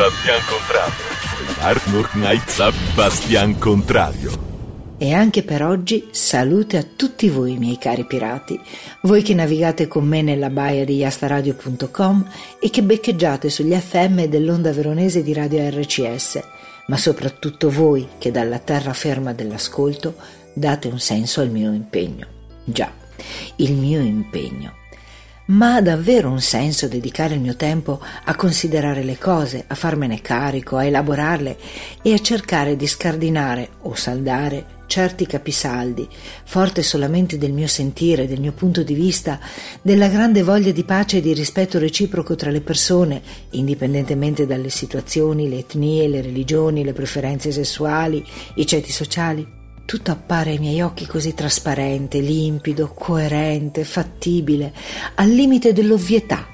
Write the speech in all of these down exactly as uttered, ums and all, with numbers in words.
Bastian Contrario. Arnold Knights a Bastian Contrario. E anche per oggi salute a tutti voi, miei cari pirati, voi che navigate con me nella baia di yastaradio punto com e che beccheggiate sugli effe emme dell'onda veronese di Radio erre ci esse, ma soprattutto voi che dalla terraferma dell'ascolto date un senso al mio impegno. Già, il mio impegno. Ma ha davvero un senso dedicare il mio tempo a considerare le cose, a farmene carico, a elaborarle e a cercare di scardinare o saldare certi capisaldi, forte solamente del mio sentire, del mio punto di vista, della grande voglia di pace e di rispetto reciproco tra le persone, indipendentemente dalle situazioni, le etnie, le religioni, le preferenze sessuali, i ceti sociali? Tutto appare ai miei occhi così trasparente, limpido, coerente, fattibile, al limite dell'ovvietà,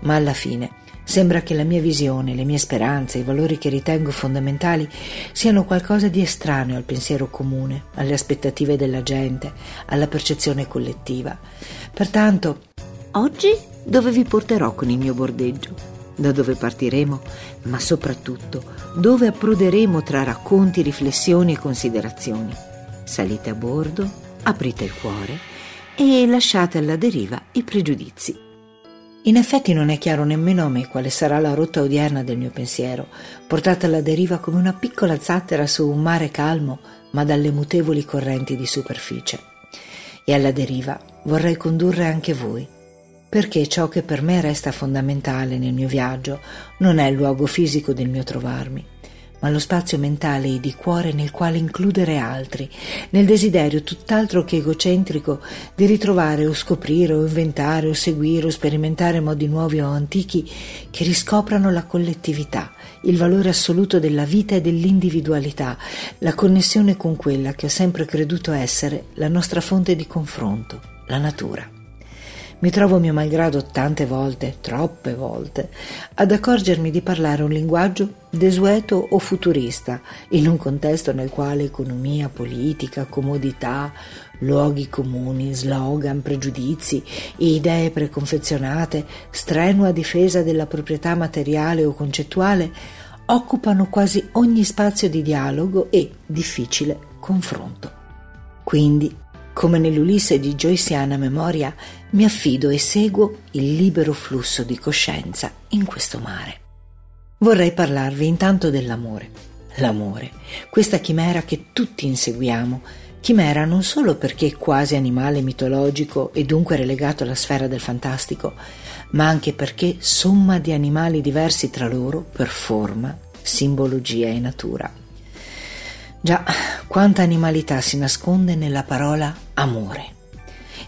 ma alla fine sembra che la mia visione, le mie speranze, i valori che ritengo fondamentali siano qualcosa di estraneo al pensiero comune, alle aspettative della gente, alla percezione collettiva. Pertanto, oggi dove vi porterò con il mio bordeggio, da dove partiremo, ma soprattutto dove approderemo tra racconti, riflessioni e considerazioni. Salite a bordo, aprite il cuore e lasciate alla deriva i pregiudizi. In effetti non è chiaro nemmeno a me quale sarà la rotta odierna del mio pensiero, portata alla deriva come una piccola zattera su un mare calmo, ma dalle mutevoli correnti di superficie. E alla deriva vorrei condurre anche voi, perché ciò che per me resta fondamentale nel mio viaggio non è il luogo fisico del mio trovarmi, ma lo spazio mentale e di cuore nel quale includere altri, nel desiderio tutt'altro che egocentrico di ritrovare o scoprire o inventare o seguire o sperimentare modi nuovi o antichi che riscoprano la collettività, il valore assoluto della vita e dell'individualità, la connessione con quella che ho sempre creduto essere la nostra fonte di confronto, la natura. Mi trovo mio malgrado tante volte, troppe volte, ad accorgermi di parlare un linguaggio desueto o futurista, in un contesto nel quale economia, politica, comodità, luoghi comuni, slogan, pregiudizi, idee preconfezionate, strenua difesa della proprietà materiale o concettuale occupano quasi ogni spazio di dialogo e difficile confronto. Quindi, come nell'Ulisse di Joyciana Memoria, mi affido e seguo il libero flusso di coscienza in questo mare. Vorrei parlarvi intanto dell'amore. L'amore, questa chimera che tutti inseguiamo, chimera non solo perché è quasi animale mitologico e dunque relegato alla sfera del fantastico, ma anche perché somma di animali diversi tra loro per forma, simbologia e natura. Già, quanta animalità si nasconde nella parola amore.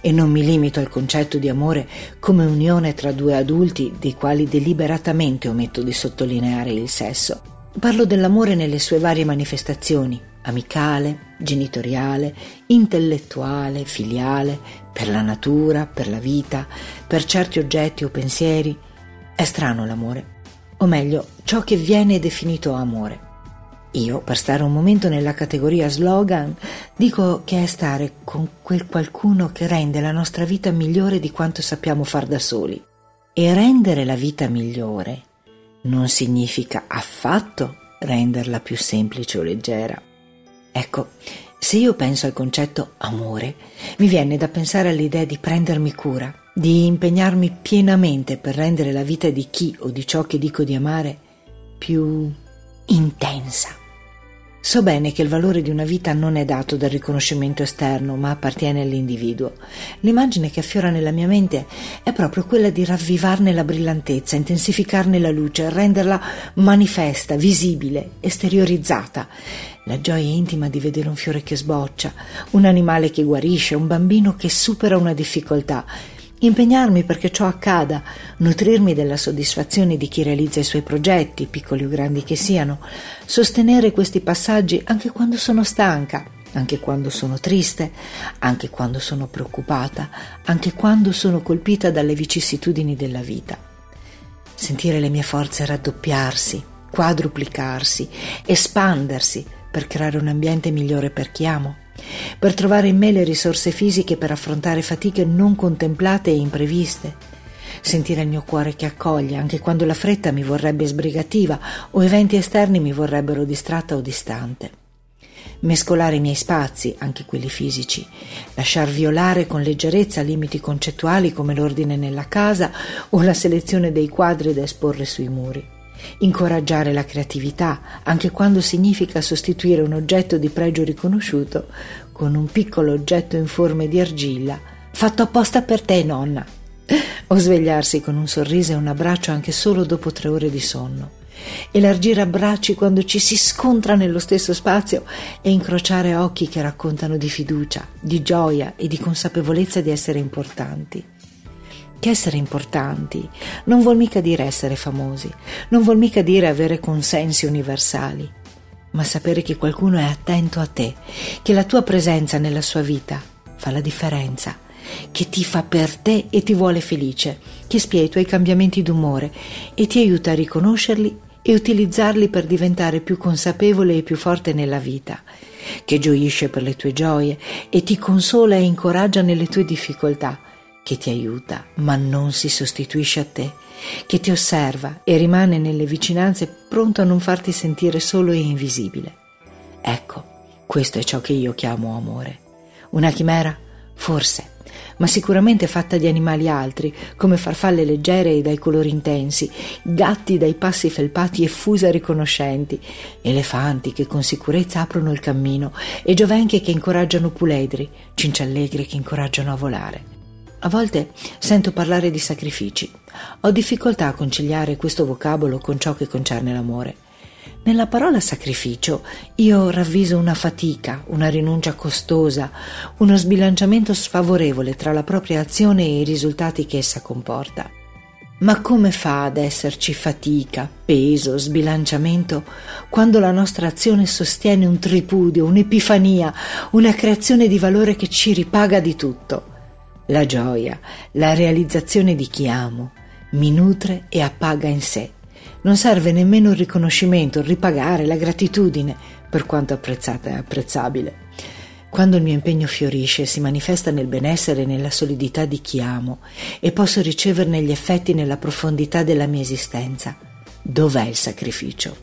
E non mi limito al concetto di amore come unione tra due adulti dei quali deliberatamente ometto di sottolineare il sesso. Parlo dell'amore nelle sue varie manifestazioni, amicale, genitoriale, intellettuale, filiale, per la natura, per la vita, per certi oggetti o pensieri. È strano l'amore, o meglio, ciò che viene definito amore. Io, per stare un momento nella categoria slogan, dico che è stare con quel qualcuno che rende la nostra vita migliore di quanto sappiamo far da soli. E rendere la vita migliore non significa affatto renderla più semplice o leggera. Ecco, se io penso al concetto amore, mi viene da pensare all'idea di prendermi cura, di impegnarmi pienamente per rendere la vita di chi o di ciò che dico di amare più intensa. So bene che il valore di una vita non è dato dal riconoscimento esterno, ma appartiene all'individuo. L'immagine che affiora nella mia mente è proprio quella di ravvivarne la brillantezza, intensificarne la luce, renderla manifesta, visibile, esteriorizzata. La gioia intima di vedere un fiore che sboccia, un animale che guarisce, un bambino che supera una difficoltà. Impegnarmi perché ciò accada, nutrirmi della soddisfazione di chi realizza i suoi progetti, piccoli o grandi che siano, sostenere questi passaggi anche quando sono stanca, anche quando sono triste, anche quando sono preoccupata, anche quando sono colpita dalle vicissitudini della vita. Sentire le mie forze raddoppiarsi, quadruplicarsi, espandersi per creare un ambiente migliore per chi amo, per trovare in me le risorse fisiche per affrontare fatiche non contemplate e impreviste, sentire il mio cuore che accoglie anche quando la fretta mi vorrebbe sbrigativa o eventi esterni mi vorrebbero distratta o distante. Mescolare i miei spazi, anche quelli fisici, lasciar violare con leggerezza limiti concettuali come l'ordine nella casa o la selezione dei quadri da esporre sui muri. Incoraggiare la creatività, anche quando significa sostituire un oggetto di pregio riconosciuto con un piccolo oggetto in forma di argilla, fatto apposta per te, nonna, o svegliarsi con un sorriso e un abbraccio anche solo dopo tre ore di sonno, elargire abbracci quando ci si scontra nello stesso spazio e incrociare occhi che raccontano di fiducia, di gioia e di consapevolezza di essere importanti. Che essere importanti non vuol mica dire essere famosi, non vuol mica dire avere consensi universali, ma sapere che qualcuno è attento a te, che la tua presenza nella sua vita fa la differenza, che ti fa per te e ti vuole felice, che spia i tuoi cambiamenti d'umore e ti aiuta a riconoscerli e utilizzarli per diventare più consapevole e più forte nella vita, che gioisce per le tue gioie e ti consola e incoraggia nelle tue difficoltà, che ti aiuta ma non si sostituisce a te, che ti osserva e rimane nelle vicinanze pronto a non farti sentire solo e invisibile. Ecco, questo è ciò che io chiamo amore. Una chimera? Forse, ma sicuramente fatta di animali altri, come farfalle leggere e dai colori intensi, gatti dai passi felpati e fusa riconoscenti, elefanti che con sicurezza aprono il cammino e giovenche che incoraggiano puledri, cinciallegri che incoraggiano a volare. A volte sento parlare di sacrifici. Ho difficoltà a conciliare questo vocabolo con ciò che concerne l'amore. Nella parola sacrificio io ravviso una fatica, una rinuncia costosa, uno sbilanciamento sfavorevole tra la propria azione e i risultati che essa comporta. Ma come fa ad esserci fatica, peso, sbilanciamento quando la nostra azione sostiene un tripudio, un'epifania, una creazione di valore che ci ripaga di tutto? La gioia, la realizzazione di chi amo, mi nutre e appaga in sé. Non serve nemmeno il riconoscimento, il ripagare, la gratitudine, per quanto apprezzata e apprezzabile. Quando il mio impegno fiorisce e si manifesta nel benessere e nella solidità di chi amo e posso riceverne gli effetti nella profondità della mia esistenza, dov'è il sacrificio?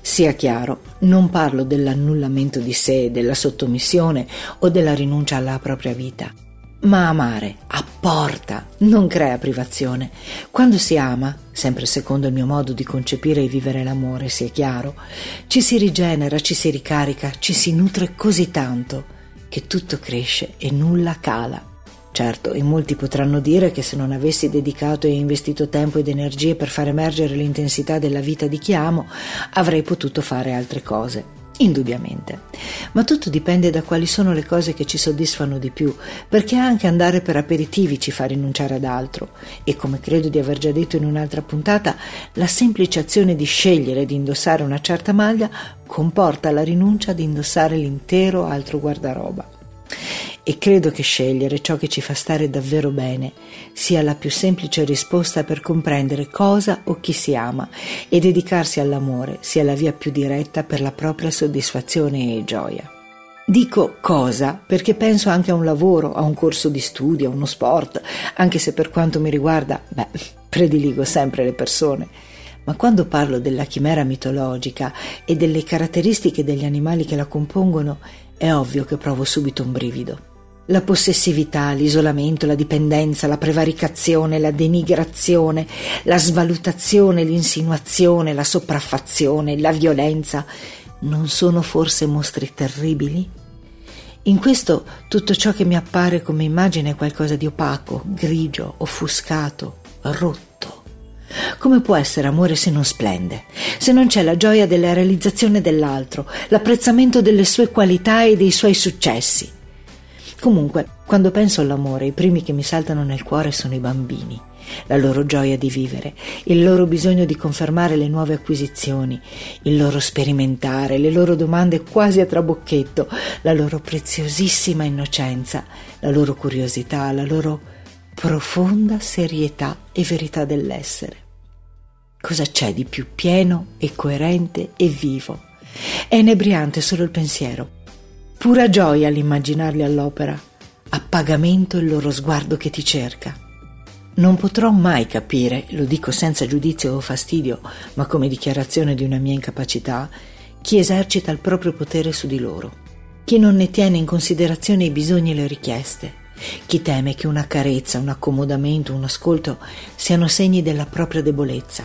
Sia chiaro, non parlo dell'annullamento di sé, della sottomissione o della rinuncia alla propria vita. Ma amare apporta, non crea privazione. Quando si ama, sempre secondo il mio modo di concepire e vivere l'amore, sia chiaro, ci si rigenera, ci si ricarica, ci si nutre così tanto che tutto cresce e nulla cala. Certo, in molti potranno dire che se non avessi dedicato e investito tempo ed energie per far emergere l'intensità della vita di chi amo, avrei potuto fare altre cose. Indubbiamente, ma tutto dipende da quali sono le cose che ci soddisfano di più, perché anche andare per aperitivi ci fa rinunciare ad altro e, come credo di aver già detto in un'altra puntata, la semplice azione di scegliere di indossare una certa maglia comporta la rinuncia di indossare l'intero altro guardaroba. E credo che scegliere ciò che ci fa stare davvero bene sia la più semplice risposta per comprendere cosa o chi si ama e dedicarsi all'amore sia la via più diretta per la propria soddisfazione e gioia. Dico cosa perché penso anche a un lavoro, a un corso di studio, a uno sport, anche se per quanto mi riguarda, beh, prediligo sempre le persone. Ma quando parlo della chimera mitologica e delle caratteristiche degli animali che la compongono, è ovvio che provo subito un brivido. La possessività, l'isolamento, la dipendenza, la prevaricazione, la denigrazione, la svalutazione, l'insinuazione, la sopraffazione, la violenza, non sono forse mostri terribili? In questo tutto ciò che mi appare come immagine è qualcosa di opaco, grigio, offuscato, rotto. Come può essere amore se non splende, se non c'è la gioia della realizzazione dell'altro, l'apprezzamento delle sue qualità e dei suoi successi? Comunque, quando penso all'amore, i primi che mi saltano nel cuore sono i bambini, la loro gioia di vivere, il loro bisogno di confermare le nuove acquisizioni, il loro sperimentare, le loro domande quasi a trabocchetto, la loro preziosissima innocenza, la loro curiosità, la loro profonda serietà e verità dell'essere. Cosa c'è di più pieno e coerente e vivo? È inebriante solo il pensiero, pura gioia l'immaginarli all'opera, appagamento il loro sguardo che ti cerca. Non potrò mai capire, lo dico senza giudizio o fastidio, ma come dichiarazione di una mia incapacità, chi esercita il proprio potere su di loro, chi non ne tiene in considerazione i bisogni e le richieste, chi teme che una carezza, un accomodamento, un ascolto siano segni della propria debolezza,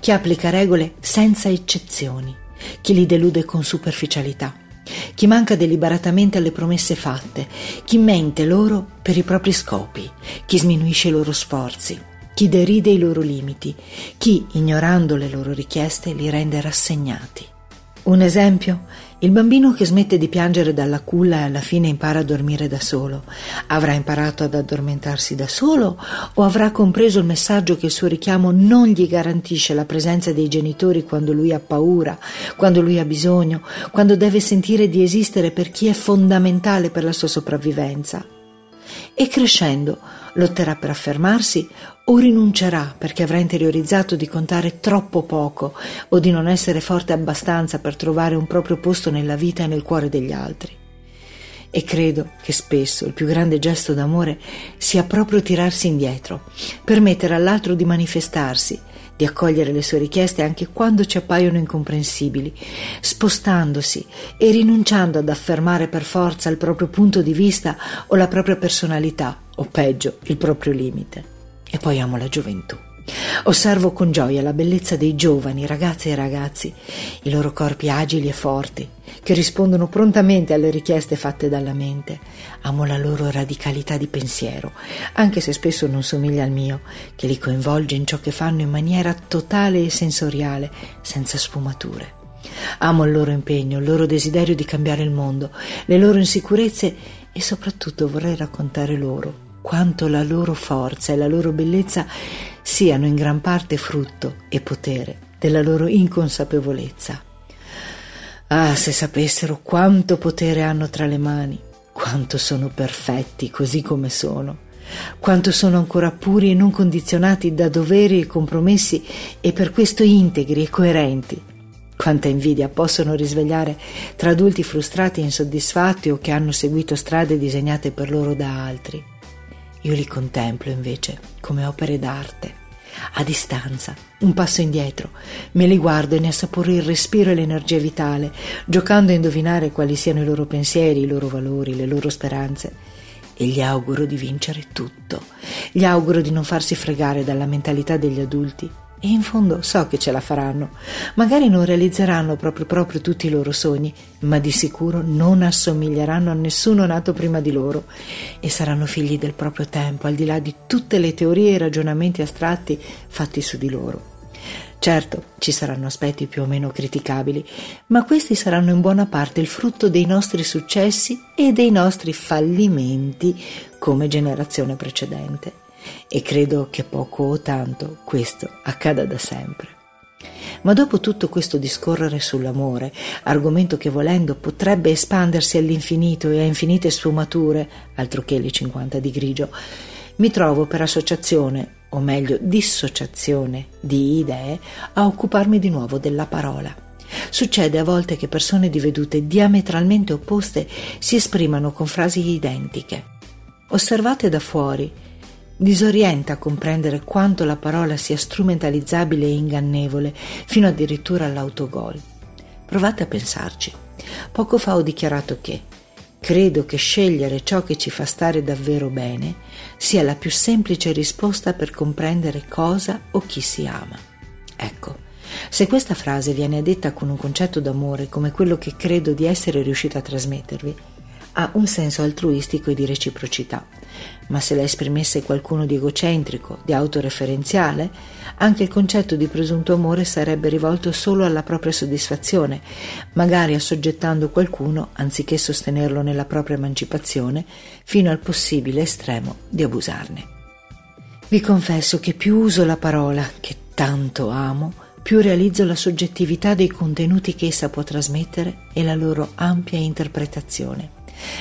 chi applica regole senza eccezioni, chi li delude con superficialità, chi manca deliberatamente alle promesse fatte, chi mente loro per i propri scopi, chi sminuisce i loro sforzi, chi deride i loro limiti, chi, ignorando le loro richieste, li rende rassegnati. Un esempio? Il bambino che smette di piangere dalla culla e alla fine impara a dormire da solo. Avrà imparato ad addormentarsi da solo o avrà compreso il messaggio che il suo richiamo non gli garantisce la presenza dei genitori quando lui ha paura, quando lui ha bisogno, quando deve sentire di esistere per chi è fondamentale per la sua sopravvivenza? E crescendo lotterà per affermarsi o rinuncerà perché avrà interiorizzato di contare troppo poco o di non essere forte abbastanza per trovare un proprio posto nella vita e nel cuore degli altri. E credo che spesso il più grande gesto d'amore sia proprio tirarsi indietro, permettere all'altro di manifestarsi, di accogliere le sue richieste anche quando ci appaiono incomprensibili, spostandosi e rinunciando ad affermare per forza il proprio punto di vista o la propria personalità, o peggio, il proprio limite. E poi amo la gioventù. Osservo con gioia la bellezza dei giovani, ragazze e ragazzi, i loro corpi agili e forti, che rispondono prontamente alle richieste fatte dalla mente. Amo la loro radicalità di pensiero, anche se spesso non somiglia al mio, che li coinvolge in ciò che fanno in maniera totale e sensoriale, senza sfumature. Amo il loro impegno, il loro desiderio di cambiare il mondo, le loro insicurezze e soprattutto vorrei raccontare loro quanto la loro forza e la loro bellezza siano in gran parte frutto e potere della loro inconsapevolezza. Ah, se sapessero quanto potere hanno tra le mani, quanto sono perfetti così come sono, quanto sono ancora puri e non condizionati da doveri e compromessi e per questo integri e coerenti. Quanta invidia possono risvegliare tra adulti frustrati e insoddisfatti o che hanno seguito strade disegnate per loro da altri. Io li contemplo invece come opere d'arte, a distanza, un passo indietro, me li guardo e ne assaporo il respiro e l'energia vitale, giocando a indovinare quali siano i loro pensieri, i loro valori, le loro speranze. E gli auguro di vincere tutto, gli auguro di non farsi fregare dalla mentalità degli adulti e in fondo so che ce la faranno, magari non realizzeranno proprio proprio tutti i loro sogni, ma di sicuro non assomiglieranno a nessuno nato prima di loro e saranno figli del proprio tempo, al di là di tutte le teorie e ragionamenti astratti fatti su di loro. Certo, ci saranno aspetti più o meno criticabili, ma questi saranno in buona parte il frutto dei nostri successi e dei nostri fallimenti come generazione precedente. E credo che poco o tanto questo accada da sempre. Ma dopo tutto questo discorrere sull'amore, argomento che volendo potrebbe espandersi all'infinito e a infinite sfumature, altro che le cinquanta di grigio, mi trovo per associazione, o meglio dissociazione di idee, a occuparmi di nuovo della parola. Succede a volte che persone di vedute diametralmente opposte si esprimano con frasi identiche. Osservate da fuori, disorienta a comprendere quanto la parola sia strumentalizzabile e ingannevole, fino addirittura all'autogol. Provate a pensarci. Poco fa ho dichiarato che credo che scegliere ciò che ci fa stare davvero bene sia la più semplice risposta per comprendere cosa o chi si ama. Ecco, se questa frase viene detta con un concetto d'amore come quello che credo di essere riuscita a trasmettervi, ha un senso altruistico e di reciprocità, ma se la esprimesse qualcuno di egocentrico, di autoreferenziale, anche il concetto di presunto amore sarebbe rivolto solo alla propria soddisfazione, magari assoggettando qualcuno, anziché sostenerlo nella propria emancipazione, fino al possibile estremo di abusarne. Vi confesso che più uso la parola, che tanto amo, più realizzo la soggettività dei contenuti che essa può trasmettere e la loro ampia interpretazione.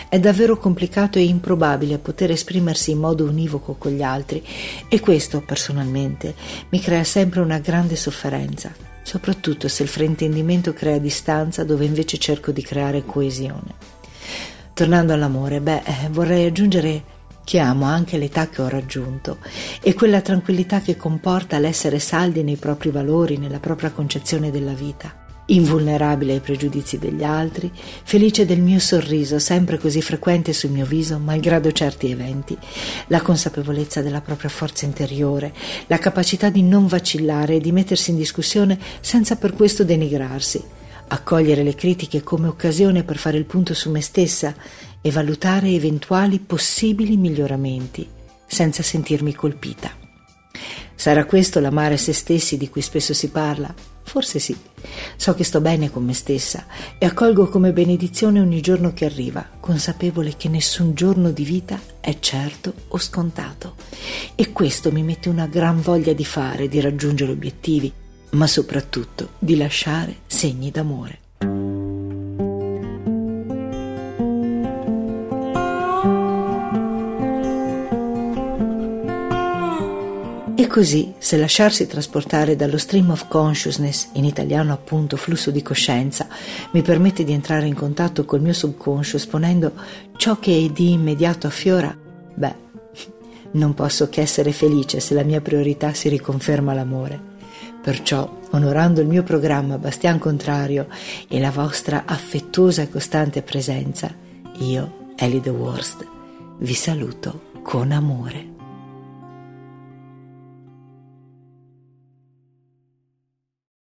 È davvero complicato e improbabile poter esprimersi in modo univoco con gli altri e questo, personalmente, mi crea sempre una grande sofferenza, soprattutto se il fraintendimento crea distanza dove invece cerco di creare coesione. Tornando all'amore, beh, vorrei aggiungere che amo anche l'età che ho raggiunto, e quella tranquillità che comporta l'essere saldi nei propri valori, nella propria concezione della vita. Invulnerabile ai pregiudizi degli altri, felice del mio sorriso sempre così frequente sul mio viso malgrado certi eventi, la consapevolezza della propria forza interiore, la capacità di non vacillare e di mettersi in discussione senza per questo denigrarsi, accogliere le critiche come occasione per fare il punto su me stessa e valutare eventuali possibili miglioramenti senza sentirmi colpita. Sarà questo l'amare se stessi di cui spesso si parla? Forse sì. So che sto bene con me stessa e accolgo come benedizione ogni giorno che arriva, consapevole che nessun giorno di vita è certo o scontato. E questo mi mette una gran voglia di fare, di raggiungere obiettivi, ma soprattutto di lasciare segni d'amore. E così, se lasciarsi trasportare dallo stream of consciousness, in italiano appunto flusso di coscienza, mi permette di entrare in contatto col mio subconscio esponendo ciò che di immediato affiora, beh, non posso che essere felice se la mia priorità si riconferma l'amore. Perciò, onorando il mio programma Bastian Contrario e la vostra affettuosa e costante presenza, io, Ellie the Worst, vi saluto con amore.